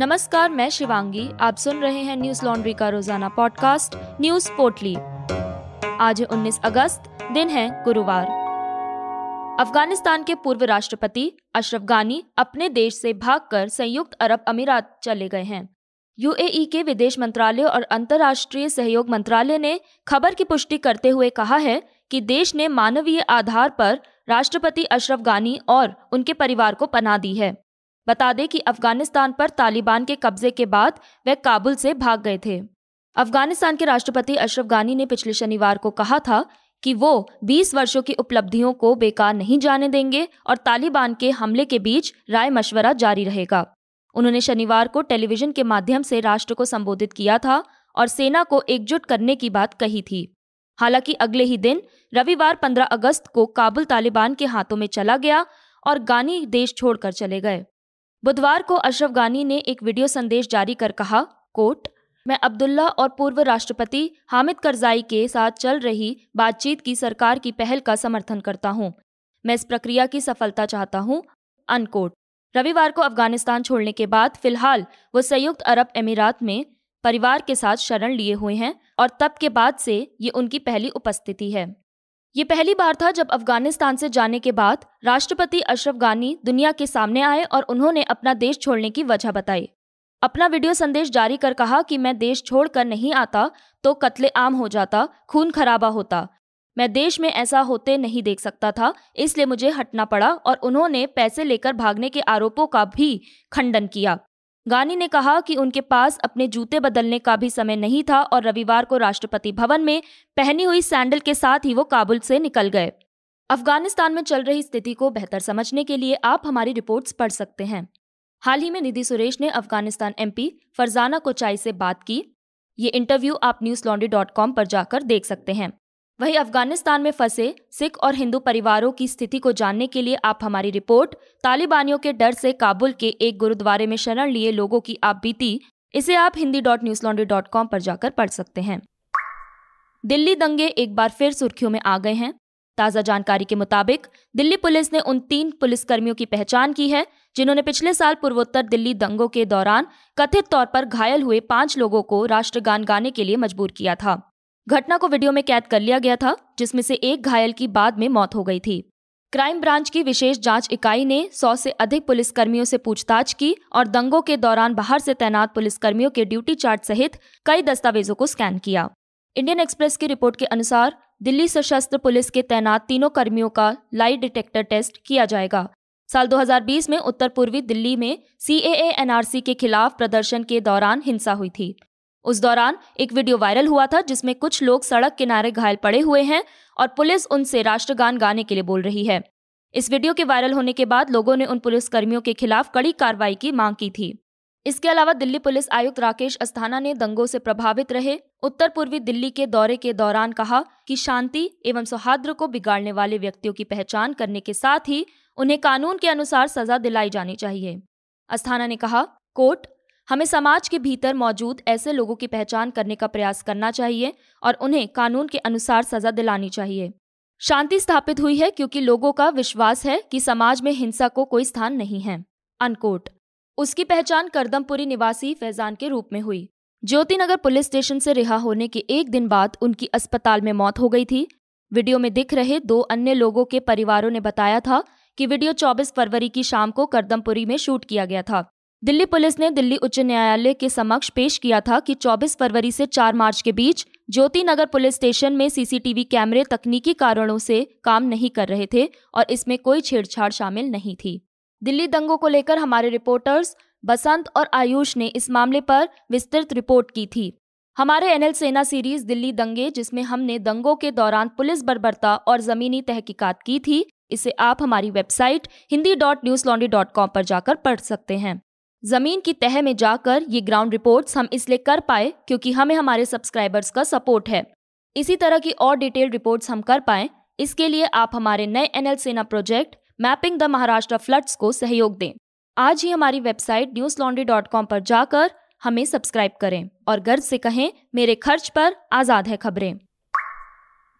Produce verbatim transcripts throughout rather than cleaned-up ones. नमस्कार, मैं शिवांगी। आप सुन रहे हैं न्यूज लॉन्ड्री का रोजाना पॉडकास्ट न्यूज पोर्टली। आज उन्नीस अगस्त, दिन है गुरुवार। अफगानिस्तान के पूर्व राष्ट्रपति अशरफ गानी अपने देश से भागकर संयुक्त अरब अमीरात चले गए हैं। यूएई के विदेश मंत्रालय और अंतर्राष्ट्रीय सहयोग मंत्रालय ने खबर की पुष्टि करते हुए कहा है कि देश ने मानवीय आधार पर राष्ट्रपति अशरफ गानी और उनके परिवार को पनाह दी है। बता दें कि अफगानिस्तान पर तालिबान के कब्जे के बाद वे काबुल से भाग गए थे। अफगानिस्तान के राष्ट्रपति अशरफ गानी ने पिछले शनिवार को कहा था कि वो बीस वर्षों की उपलब्धियों को बेकार नहीं जाने देंगे और तालिबान के हमले के बीच राय मशवरा जारी रहेगा। उन्होंने शनिवार को टेलीविजन के माध्यम से राष्ट्र को संबोधित किया था और सेना को एकजुट करने की बात कही थी। हालांकि अगले ही दिन रविवार पंद्रह अगस्त को काबुल तालिबान के हाथों में चला गया और गानी देश छोड़कर चले गए। बुधवार को अशरफ गानी ने एक वीडियो संदेश जारी कर कहा, कोट, मैं अब्दुल्ला और पूर्व राष्ट्रपति हामिद करज़ई के साथ चल रही बातचीत की सरकार की पहल का समर्थन करता हूं। मैं इस प्रक्रिया की सफलता चाहता हूं, अनकोट। रविवार को अफगानिस्तान छोड़ने के बाद फिलहाल वो संयुक्त अरब अमीरात में परिवार के साथ शरण लिए हुए हैं और तब के बाद से ये उनकी पहली उपस्थिति है। ये पहली बार था जब अफगानिस्तान से जाने के बाद राष्ट्रपति अशरफ गानी दुनिया के सामने आए और उन्होंने अपना देश छोड़ने की वजह बताई। अपना वीडियो संदेश जारी कर कहा कि मैं देश छोड़कर नहीं आता तो कत्लेआम हो जाता, खून खराबा होता। मैं देश में ऐसा होते नहीं देख सकता था, इसलिए मुझे हटना पड़ा। और उन्होंने पैसे लेकर भागने के आरोपों का भी खंडन किया। गानी ने कहा कि उनके पास अपने जूते बदलने का भी समय नहीं था और रविवार को राष्ट्रपति भवन में पहनी हुई सैंडल के साथ ही वो काबुल से निकल गए। अफगानिस्तान में चल रही स्थिति को बेहतर समझने के लिए आप हमारी रिपोर्ट्स पढ़ सकते हैं। हाल ही में निधि सुरेश ने अफगानिस्तान एमपी फरजाना कोचाई से बात की। ये इंटरव्यू आप न्यूज लॉन्ड्री डॉट कॉम पर जाकर देख सकते हैं। वहीं अफगानिस्तान में फंसे सिख और हिंदू परिवारों की स्थिति को जानने के लिए आप हमारी रिपोर्ट तालिबानियों के डर से काबुल के एक गुरुद्वारे में शरण लिए लोगों की आप बीती, इसे आप Hindi dot Newslaundry dot com पर जाकर पढ़ सकते हैं। दिल्ली दंगे एक बार फिर सुर्खियों में आ गए हैं। ताज़ा जानकारी के मुताबिक दिल्ली पुलिस ने उन तीन पुलिसकर्मियों की पहचान की है जिन्होंने पिछले साल पूर्वोत्तर दिल्ली दंगों के दौरान कथित तौर पर घायल हुए पांच लोगों को राष्ट्रगान गाने के लिए मजबूर किया था। घटना को वीडियो में कैद कर लिया गया था, जिसमें से एक घायल की बाद में मौत हो गई थी। क्राइम ब्रांच की विशेष जांच इकाई ने सौ से अधिक पुलिसकर्मियों से पूछताछ की और दंगों के दौरान बाहर से तैनात पुलिसकर्मियों के ड्यूटी चार्ट सहित कई दस्तावेजों को स्कैन किया। इंडियन एक्सप्रेस की रिपोर्ट के अनुसार दिल्ली सशस्त्र पुलिस के तैनात तीनों कर्मियों का लाई डिटेक्टर टेस्ट किया जाएगा। साल दो हज़ार बीस में उत्तर पूर्वी दिल्ली में सीएए एनआरसी के खिलाफ प्रदर्शन के दौरान हिंसा हुई थी। उस दौरान एक वीडियो वायरल हुआ था जिसमें कुछ लोग सड़क किनारे घायल पड़े हुए हैं और पुलिस उनसे राष्ट्रगान गाने के लिए बोल रही है। इस वीडियो के वायरल होने के बाद लोगों ने उन पुलिसकर्मियों के खिलाफ कड़ी कार्रवाई की मांग की थी। इसके अलावा दिल्ली पुलिस आयुक्त राकेश अस्थाना ने दंगों से प्रभावित रहे उत्तर पूर्वी दिल्ली के दौरे के दौरान कहा कि शांति एवं सौहार्द को बिगाड़ने वाले व्यक्तियों की पहचान करने के साथ ही उन्हें कानून के अनुसार सजा दिलाई जानी चाहिए। अस्थाना ने कहा, कोर्ट, हमें समाज के भीतर मौजूद ऐसे लोगों की पहचान करने का प्रयास करना चाहिए और उन्हें कानून के अनुसार सजा दिलानी चाहिए। शांति स्थापित हुई है क्योंकि लोगों का विश्वास है कि समाज में हिंसा को कोई स्थान नहीं है, अनकोट। उसकी पहचान करदमपुरी निवासी फैजान के रूप में हुई। ज्योति नगर पुलिस स्टेशन से रिहा होने के एक दिन बाद उनकी अस्पताल में मौत हो गई थी। वीडियो में दिख रहे दो अन्य लोगों के परिवारों ने बताया था कि वीडियो चौबीस फरवरी की शाम को करदमपुरी में शूट किया गया था। दिल्ली पुलिस ने दिल्ली उच्च न्यायालय के समक्ष पेश किया था कि चौबीस फरवरी से चार मार्च के बीच ज्योति नगर पुलिस स्टेशन में सीसीटीवी कैमरे तकनीकी कारणों से काम नहीं कर रहे थे और इसमें कोई छेड़छाड़ शामिल नहीं थी। दिल्ली दंगों को लेकर हमारे रिपोर्टर्स बसंत और आयुष ने इस मामले पर विस्तृत रिपोर्ट की थी। हमारे एनएल सेना सीरीज दिल्ली दंगे, जिसमें हमने दंगों के दौरान पुलिस बर्बरता और जमीनी तहकीकात की थी, इसे आप हमारी website Hindi dot Newslaundry dot com पर जाकर पढ़ सकते हैं। जमीन की तह में जाकर ये ग्राउंड रिपोर्ट्स हम इसलिए कर पाए क्योंकि हमें हमारे सब्सक्राइबर्स का सपोर्ट है। इसी तरह की और डिटेल रिपोर्ट्स हम कर पाए, इसके लिए आप हमारे नए NL Sena project mapping the Maharashtra floods को सहयोग दें। आज ही हमारी website Newslaundry dot com पर जाकर हमें सब्सक्राइब करें और गर्व से कहें, मेरे खर्च पर आजाद है खबरें।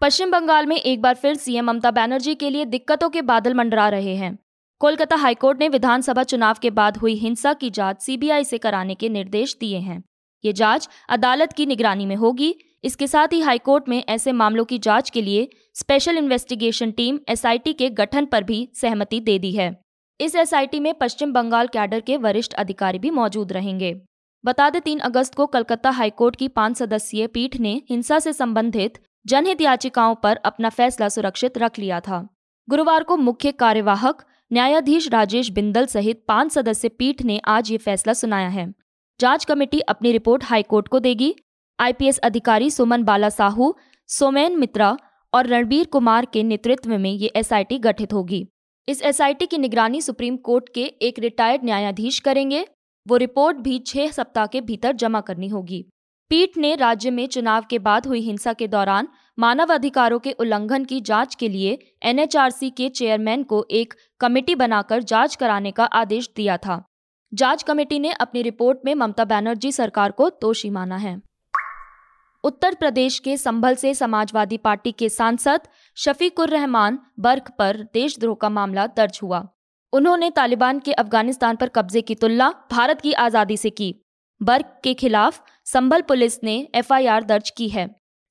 पश्चिम बंगाल में एक बार फिर सीएम ममता बैनर्जी के लिए दिक्कतों के बादल मंडरा रहे हैं। कोलकाता हाईकोर्ट ने विधानसभा चुनाव के बाद हुई हिंसा की जांच सीबीआई से कराने के निर्देश दिए हैं। ये जांच अदालत की निगरानी में होगी। इसके साथ ही हाईकोर्ट में ऐसे मामलों की जांच के लिए स्पेशल इन्वेस्टिगेशन टीम एसआईटी के गठन पर भी सहमति दे दी है। इस एसआईटी में पश्चिम बंगाल कैडर के वरिष्ठ अधिकारी भी मौजूद रहेंगे। बता दें, तीन अगस्त को कलकत्ता हाईकोर्ट की पांच सदस्यीय पीठ ने हिंसा से संबंधित जनहित याचिकाओं पर अपना फैसला सुरक्षित रख लिया था। गुरुवार को मुख्य कार्यवाहक न्यायाधीश राजेश बिंदल सहित पांच सदस्य पीठ ने आज ये फैसला सुनाया है। जांच कमेटी अपनी रिपोर्ट हाईकोर्ट को देगी। आईपीएस अधिकारी सुमन बाला साहू, सोमेन मित्रा और रणबीर कुमार के नेतृत्व में ये एसआईटी गठित होगी। इस एसआईटी की निगरानी सुप्रीम कोर्ट के एक रिटायर्ड न्यायाधीश करेंगे। वो रिपोर्ट भी छह सप्ताह के भीतर जमा करनी होगी। पीठ ने राज्य में चुनाव के बाद हुई हिंसा के दौरान मानवाधिकारों के उल्लंघन की जांच के लिए एनएचआरसी के चेयरमैन को एक कमेटी बनाकर जांच कराने का आदेश दिया था। जांच कमेटी ने अपनी रिपोर्ट में ममता बैनर्जी सरकार को दोषी माना है। उत्तर प्रदेश के संभल से समाजवादी पार्टी के सांसद शफीकुर रहमान बर्क पर देशद्रोह का मामला दर्ज हुआ। उन्होंने तालिबान के अफगानिस्तान पर कब्जे की तुलना भारत की आज़ादी से की। बर्क के खिलाफ संभल पुलिस ने एफआईआर दर्ज की है।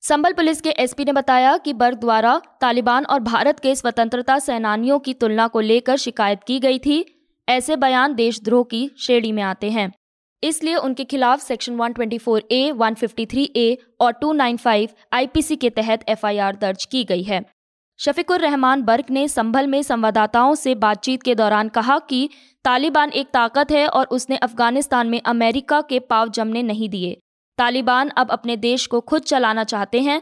संभल पुलिस के एसपी ने बताया कि बर्क द्वारा तालिबान और भारत के स्वतंत्रता सेनानियों की तुलना को लेकर शिकायत की गई थी। ऐसे बयान देशद्रोह की श्रेणी में आते हैं, इसलिए उनके खिलाफ सेक्शन एक सौ चौबीस ए, एक सौ तिरेपन ए और दो सौ पचानवे आईपीसी के तहत एफआईआर दर्ज की गई है। शफीकुर रहमान बर्क ने संभल में संवाददाताओं से बातचीत के दौरान कहा कि तालिबान एक ताकत है और उसने अफगानिस्तान में अमेरिका के पांव जमने नहीं दिए। तालिबान अब अपने देश को खुद चलाना चाहते हैं।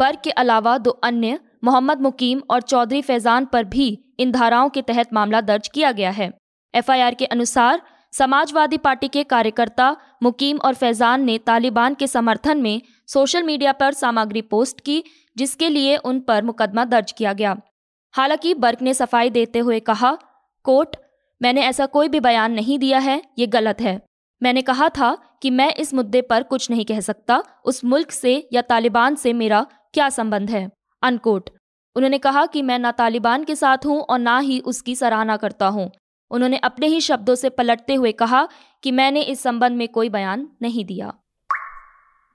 बर्क के अलावा दो अन्य, मोहम्मद मुकीम और चौधरी फैजान, पर भी इन धाराओं के तहत मामला दर्ज किया गया है। एफआईआर के अनुसार समाजवादी पार्टी के कार्यकर्ता मुकीम और फैजान ने तालिबान के समर्थन में सोशल मीडिया पर सामग्री पोस्ट की, जिसके लिए उन पर मुकदमा दर्ज किया गया। हालांकि बर्क ने सफाई देते हुए कहा, कोर्ट, मैंने ऐसा कोई भी बयान नहीं दिया है, ये गलत है। मैंने कहा था कि मैं इस मुद्दे पर कुछ नहीं कह सकता, उस मुल्क से या तालिबान से मेरा क्या संबंध है, अनकोट। उन्होंने कहा कि मैं ना तालिबान के साथ हूँ और ना ही उसकी सराहना करता हूँ। उन्होंने अपने ही शब्दों से पलटते हुए कहा कि मैंने इस संबंध में कोई बयान नहीं दिया।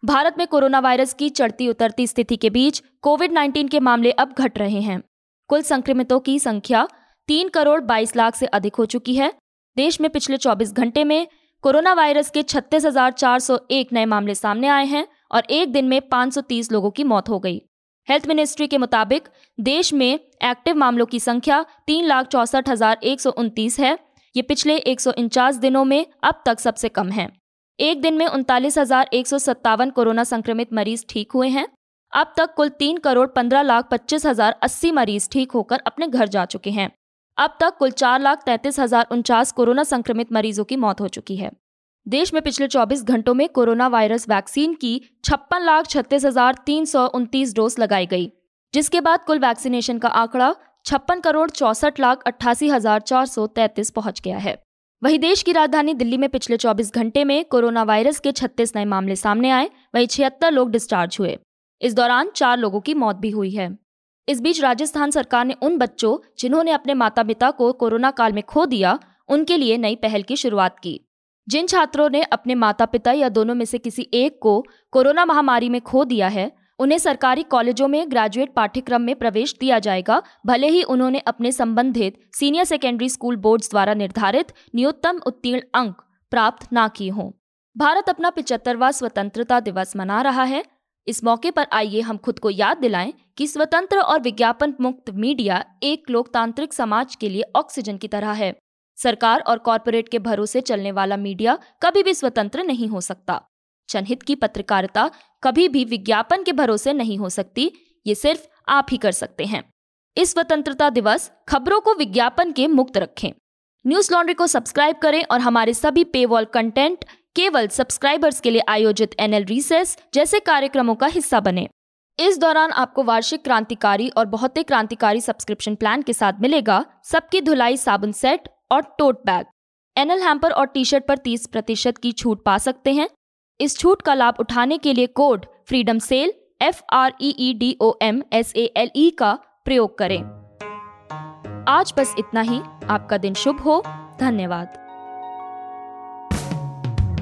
भारत में कोरोना वायरस की चढ़ती उतरती स्थिति के बीच कोविड उन्नीस के मामले अब घट रहे हैं। कुल संक्रमितों की संख्या तीन करोड़ बाईस लाख से अधिक हो चुकी है। देश में पिछले चौबीस घंटे में कोरोना वायरस के छत्तीस हजार चार सौ एक नए मामले सामने आए हैं और एक दिन में पाँच सौ तीस लोगों की मौत हो गई। हेल्थ मिनिस्ट्री के मुताबिक देश में एक्टिव मामलों की संख्या तीन लाख चौंसठ हजार एक सौ उनतीस है। ये पिछले एक सौ उनचास दिनों में अब तक सबसे कम है। एक दिन में उनतालीस हजार एक सौ सत्तावन कोरोना संक्रमित मरीज ठीक हुए हैं। अब तक कुल तीन करोड़ पंद्रह लाख पच्चीस हजार अस्सी मरीज ठीक होकर अपने घर जा चुके हैं। अब तक कुल चार लाख तैंतीस हजार उनचास कोरोना संक्रमित मरीजों की मौत हो चुकी है। देश में पिछले चौबीस घंटों में कोरोना वायरस वैक्सीन की छप्पन लाख छत्तीस हजार तीन सौ उनतीस डोज लगाई गई, जिसके बाद कुल वैक्सीनेशन का आंकड़ा छप्पन करोड़ चौसठ लाख अट्ठासी हजार चार सौ तैंतीस पहुंच गया है। वहीं देश की राजधानी दिल्ली में पिछले चौबीस घंटे में कोरोना वायरस के छत्तीस नए मामले सामने आए, वहीं छिहत्तर लोग डिस्चार्ज हुए। इस दौरान चार लोगों की मौत भी हुई है। इस बीच राजस्थान सरकार ने उन बच्चों जिन्होंने अपने माता पिता को कोरोना काल में खो दिया, उनके लिए नई पहल की शुरुआत की। जिन छात्रों ने अपने माता पिता या दोनों में से किसी एक को कोरोना महामारी में खो दिया है, उन्हें सरकारी कॉलेजों में ग्रेजुएट पाठ्यक्रम में प्रवेश दिया जाएगा, भले ही उन्होंने अपने संबंधित सीनियर सेकेंडरी स्कूल बोर्ड्स द्वारा निर्धारित न्यूनतम उत्तीर्ण अंक प्राप्त ना किए हों। भारत अपना पिचहत्तरवां स्वतंत्रता दिवस मना रहा है। इस मौके पर आइए हम खुद को याद दिलाएं कि स्वतंत्र और विज्ञापन मुक्त मीडिया एक लोकतांत्रिक समाज के लिए ऑक्सीजन की तरह है। सरकार और कॉरपोरेट के भरोसे चलने वाला मीडिया कभी भी स्वतंत्र नहीं हो सकता। जनहित की पत्रकारिता कभी भी विज्ञापन के भरोसे नहीं हो सकती। ये सिर्फ आप ही कर सकते हैं। इस स्वतंत्रता दिवस खबरों को विज्ञापन के मुक्त रखें। न्यूज लॉन्ड्री को सब्सक्राइब करें और हमारे सभी पेवॉल कंटेंट केवल सब्सक्राइबर्स के लिए आयोजित एनएल रिसेस जैसे कार्यक्रमों का हिस्सा बने। इस दौरान आपको वार्षिक क्रांतिकारी और बहुते क्रांतिकारी सब्सक्रिप्शन प्लान के साथ मिलेगा सबकी धुलाई साबुन सेट और टोट बैग। एनएल हैम्पर और टी शर्ट पर तीस प्रतिशत की छूट पा सकते हैं। इस छूट का लाभ उठाने के लिए code freedom sale F R E E D O M S A L E का प्रयोग करें। आज बस इतना ही। आपका दिन शुभ हो। धन्यवाद।